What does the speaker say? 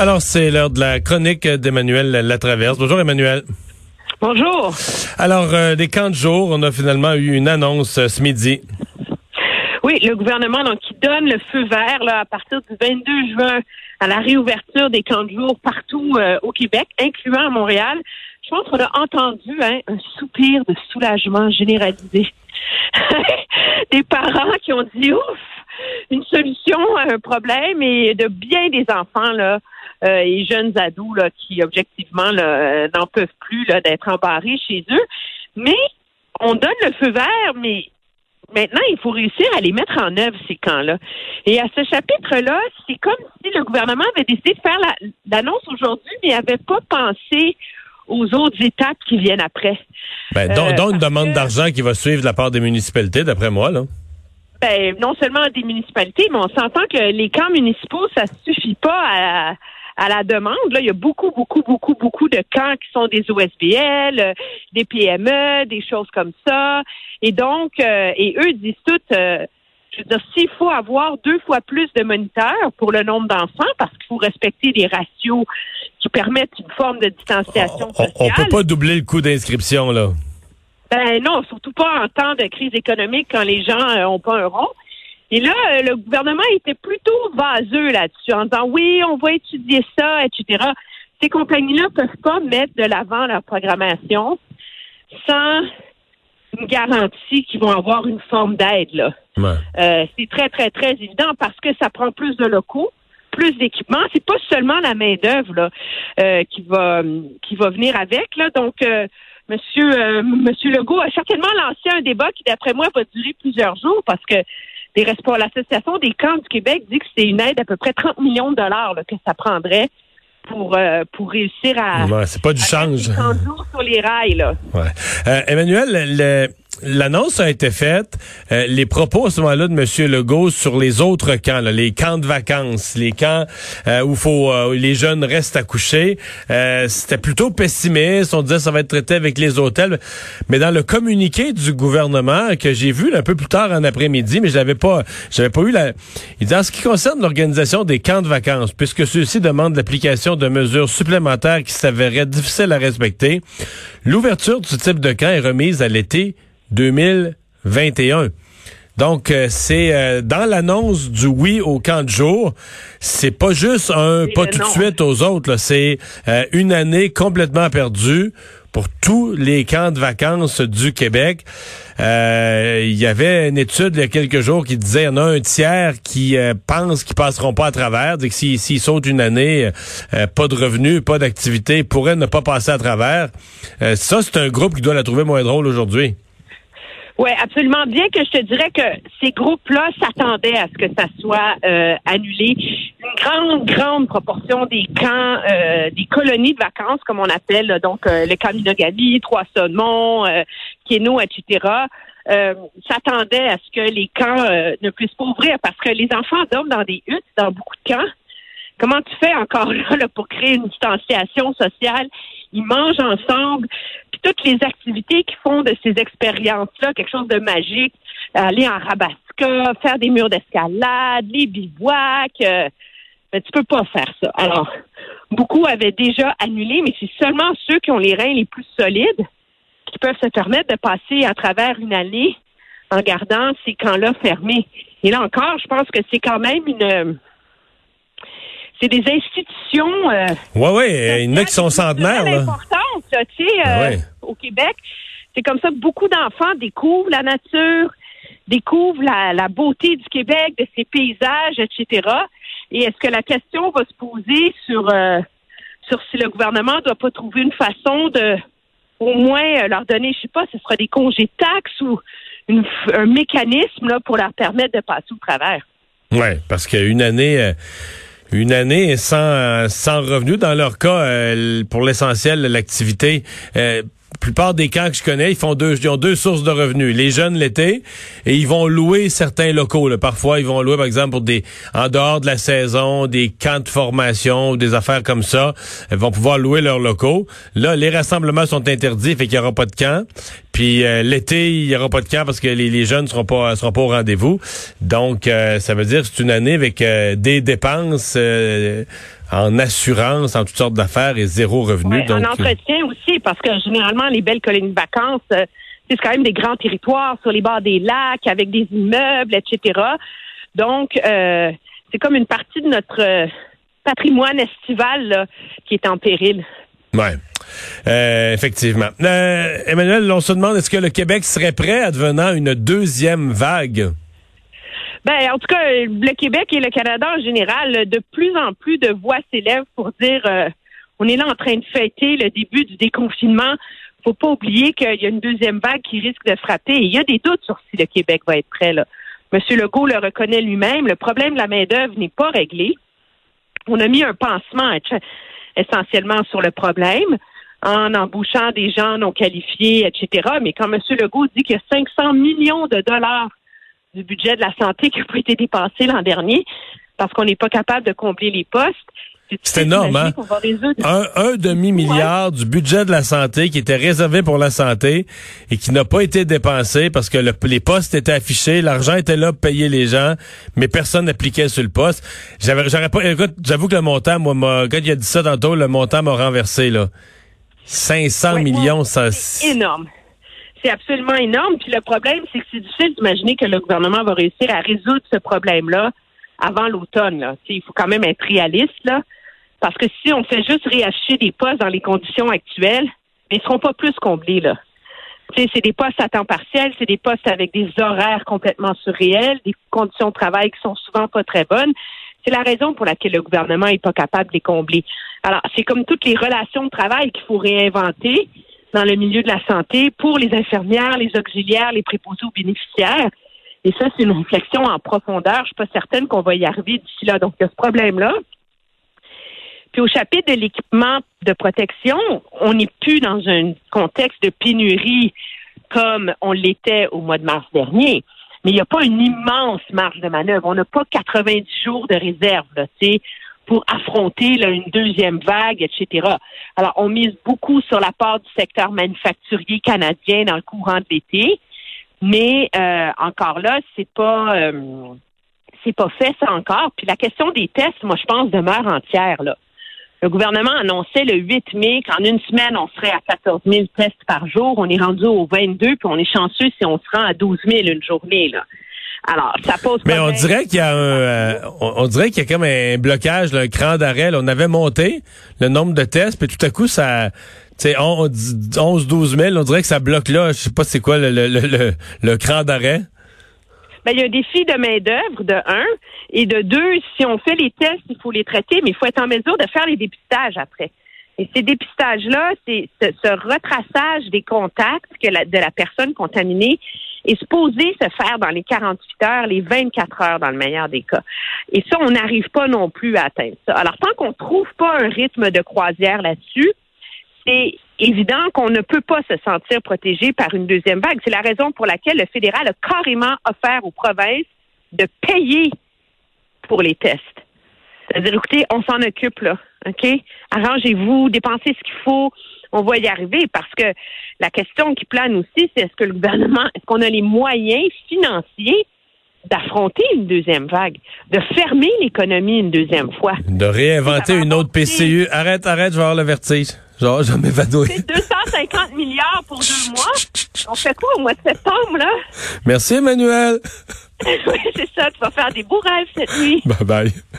Alors, c'est l'heure de la chronique d'Emmanuelle Latraverse. Bonjour, Emmanuelle. Bonjour. Alors, des camps de jour, on a finalement eu une annonce ce midi. Oui, le gouvernement qui donne le feu vert à partir du 22 juin à la réouverture des camps de jour partout au Québec, incluant à Montréal. Je pense qu'on a entendu un soupir de soulagement généralisé. Des parents qui ont dit « Ouf! » une solution à un problème et de bien des enfants et jeunes ados qui objectivement n'en peuvent plus d'être embarrés chez eux. Mais on donne le feu vert, mais maintenant il faut réussir à les mettre en œuvre ces camps-là. Et à ce chapitre-là, c'est comme si le gouvernement avait décidé de faire l'annonce aujourd'hui, mais n'avait pas pensé aux autres étapes qui viennent après. Donc une demande d'argent qui va suivre de la part des municipalités, d'après moi, là. Non seulement des municipalités, mais on s'entend que les camps municipaux, ça suffit pas à la demande. Là, il y a beaucoup de camps qui sont des OSBL, des PME, des choses comme ça. Et donc, et eux disent toutes, je veux dire, s'il faut avoir 2 fois plus de moniteurs pour le nombre d'enfants, parce qu'il faut respecter des ratios qui permettent une forme de distanciation sociale. On peut pas doubler le coût d'inscription, là. Non, surtout pas en temps de crise économique quand les gens ont pas un rond. Et là, le gouvernement était plutôt vaseux là-dessus en disant « oui, on va étudier ça, etc. » Ces compagnies-là peuvent pas mettre de l'avant leur programmation sans une garantie qu'ils vont avoir une forme d'aide, là. Ouais. C'est très, très, très évident parce que ça prend plus de locaux, plus d'équipements. C'est pas seulement la main-d'œuvre qui va venir avec, là. Donc, Monsieur Legault a certainement lancé un débat qui, d'après moi, va durer plusieurs jours parce que l'Association des camps du Québec dit que c'est une aide à peu près 30 millions de dollars que ça prendrait pour réussir à... Ouais, c'est pas du change. Des camps de jour sur les rails, là. Ouais. Emmanuelle, l'annonce a été faite. Les propos à ce moment-là de M. Legault sur les autres camps, les camps de vacances, les camps où les jeunes restent à coucher, c'était plutôt pessimiste. On disait ça va être traité avec les hôtels. Mais dans le communiqué du gouvernement que j'ai vu un peu plus tard en après-midi, mais j'avais pas eu la... Il dit en ce qui concerne l'organisation des camps de vacances, puisque ceux-ci demandent l'application de mesures supplémentaires qui s'avéraient difficiles à respecter, l'ouverture de ce type de camp est remise à l'été 2021. Donc, c'est dans l'annonce du oui au camp de jour, c'est pas juste pas tout de suite aux autres, là, c'est une année complètement perdue pour tous les camps de vacances du Québec. Il y avait une étude il y a quelques jours qui disait qu'il y en a un tiers qui pense qu'ils passeront pas à travers, que s'ils sautent une année, pas de revenus, pas d'activité, ils pourraient ne pas passer à travers. Ça, c'est un groupe qui doit la trouver moins drôle aujourd'hui. Oui, absolument. Bien que je te dirais que ces groupes-là s'attendaient à ce que ça soit annulé. Une grande proportion des camps, des colonies de vacances, comme on appelle, donc le camp Minogami, Trois-Saunemont, Kéno, etc., s'attendaient à ce que les camps ne puissent pas ouvrir parce que les enfants dorment dans des huttes, dans beaucoup de camps. Comment tu fais encore là pour créer une distanciation sociale? Ils mangent ensemble. Puis toutes les activités qui font de ces expériences-là quelque chose de magique, aller en Rabaska, faire des murs d'escalade, les bivouacs, mais tu peux pas faire ça. Alors, beaucoup avaient déjà annulé, mais c'est seulement ceux qui ont les reins les plus solides qui peuvent se permettre de passer à travers une allée en gardant ces camps-là fermés. Et là encore, je pense que c'est quand même c'est des institutions. Oui, il y en a qui sont centenaires. C'est importante, tu sais, au Québec. C'est comme ça que beaucoup d'enfants découvrent la nature, découvrent la beauté du Québec, de ses paysages, etc. Et est-ce que la question va se poser sur si le gouvernement ne doit pas trouver une façon de, au moins, leur donner, je sais pas, ce sera des congés de taxes ou un mécanisme pour leur permettre de passer au travers. Oui, parce qu'une année... Une année sans revenu, dans leur cas, pour l'essentiel, l'activité. La plupart des camps que je connais, ils ont deux sources de revenus. Les jeunes l'été, et ils vont louer certains locaux. Là. Parfois, ils vont louer, par exemple, pour en dehors de la saison, des camps de formation ou des affaires comme ça. Ils vont pouvoir louer leurs locaux. Là, les rassemblements sont interdits, fait qu'il n'y aura pas de camp. Puis l'été, il n'y aura pas de camp parce que les jeunes seront pas au rendez-vous. Donc, ça veut dire que c'est une année avec des dépenses en assurance, en toutes sortes d'affaires et zéro revenu. Ouais, donc... En entretien aussi, parce que généralement, les belles colonies de vacances, c'est quand même des grands territoires sur les bords des lacs, avec des immeubles, etc. Donc, c'est comme une partie de notre patrimoine estival là, qui est en péril. Ouais, effectivement. Emmanuelle, on se demande, est-ce que le Québec serait prêt advenant une deuxième vague? Ben, en tout cas, le Québec et le Canada en général, de plus en plus de voix s'élèvent pour dire on est là en train de fêter le début du déconfinement. Faut pas oublier qu'il y a une deuxième vague qui risque de frapper. Et il y a des doutes sur si le Québec va être prêt, là. M. Legault le reconnaît lui-même. Le problème de la main-d'œuvre n'est pas réglé. On a mis un pansement essentiellement sur le problème en embauchant des gens non qualifiés, etc. Mais quand M. Legault dit qu'il y a 500 millions de dollars du budget de la santé qui n'a pas été dépassé l'an dernier parce qu'on n'est pas capable de combler les postes, c'est énorme, hein? Un demi-milliard du budget de la santé qui était réservé pour la santé et qui n'a pas été dépensé parce que les postes étaient affichés, l'argent était là pour payer les gens, mais personne n'appliquait sur le poste. J'avoue que le montant, moi, quand il a dit ça tantôt, le montant m'a renversé, là. 500 millions, ça... C'est énorme. C'est absolument énorme. Puis le problème, c'est que c'est difficile d'imaginer que le gouvernement va réussir à résoudre ce problème-là avant l'automne, là. Il faut quand même être réaliste, là. Parce que si on fait juste réafficher des postes dans les conditions actuelles, ils ne seront pas plus comblés, là. T'sais, c'est des postes à temps partiel, c'est des postes avec des horaires complètement surréels, des conditions de travail qui sont souvent pas très bonnes. C'est la raison pour laquelle le gouvernement n'est pas capable de les combler. Alors, c'est comme toutes les relations de travail qu'il faut réinventer dans le milieu de la santé pour les infirmières, les auxiliaires, les préposés aux bénéficiaires. Et ça, c'est une réflexion en profondeur. Je suis pas certaine qu'on va y arriver d'ici là. Donc, il y a ce problème-là. Puis au chapitre de l'équipement de protection, on n'est plus dans un contexte de pénurie comme on l'était au mois de mars dernier. Mais il n'y a pas une immense marge de manœuvre. On n'a pas 90 jours de réserve là, pour affronter là, une deuxième vague, etc. Alors, on mise beaucoup sur la part du secteur manufacturier canadien dans le courant de l'été. Mais encore là, c'est pas fait ça encore. Puis la question des tests, moi je pense demeure entière là. Le gouvernement annonçait le 8 mai qu'en une semaine on serait à 14 000 tests par jour. On est rendu au 22, puis on est chanceux si on se rend à 12 000 une journée là. Alors ça pose. Mais on dirait qu'il y a on dirait qu'il y a comme un blocage, là, un cran d'arrêt. Là. On avait monté le nombre de tests, puis tout à coup ça. C'est 11-12 000, on dirait que ça bloque là. Je sais pas c'est quoi le cran d'arrêt. Ben, il y a un défi de main-d'œuvre, de un. Et de deux, si on fait les tests, il faut les traiter, mais il faut être en mesure de faire les dépistages après. Et ces dépistages-là, c'est ce retraçage des contacts de la personne contaminée est supposé se faire dans les 48 heures, les 24 heures dans le meilleur des cas. Et ça, on n'arrive pas non plus à atteindre ça. Alors, tant qu'on trouve pas un rythme de croisière là-dessus, c'est évident qu'on ne peut pas se sentir protégé par une deuxième vague. C'est la raison pour laquelle le fédéral a carrément offert aux provinces de payer pour les tests. C'est-à-dire, écoutez, on s'en occupe, là, OK? Arrangez-vous, dépensez ce qu'il faut, on va y arriver. Parce que la question qui plane aussi, c'est est-ce qu'on a les moyens financiers d'affronter une deuxième vague, de fermer l'économie une deuxième fois. De réinventer une autre PCU. Arrête, je vais avoir le vertige. Genre, je m'évadouille. C'est 250 milliards pour 2 mois. On fait quoi au mois de septembre, là? Merci, Emmanuelle. Oui, c'est ça. Tu vas faire des beaux rêves cette nuit. Bye-bye.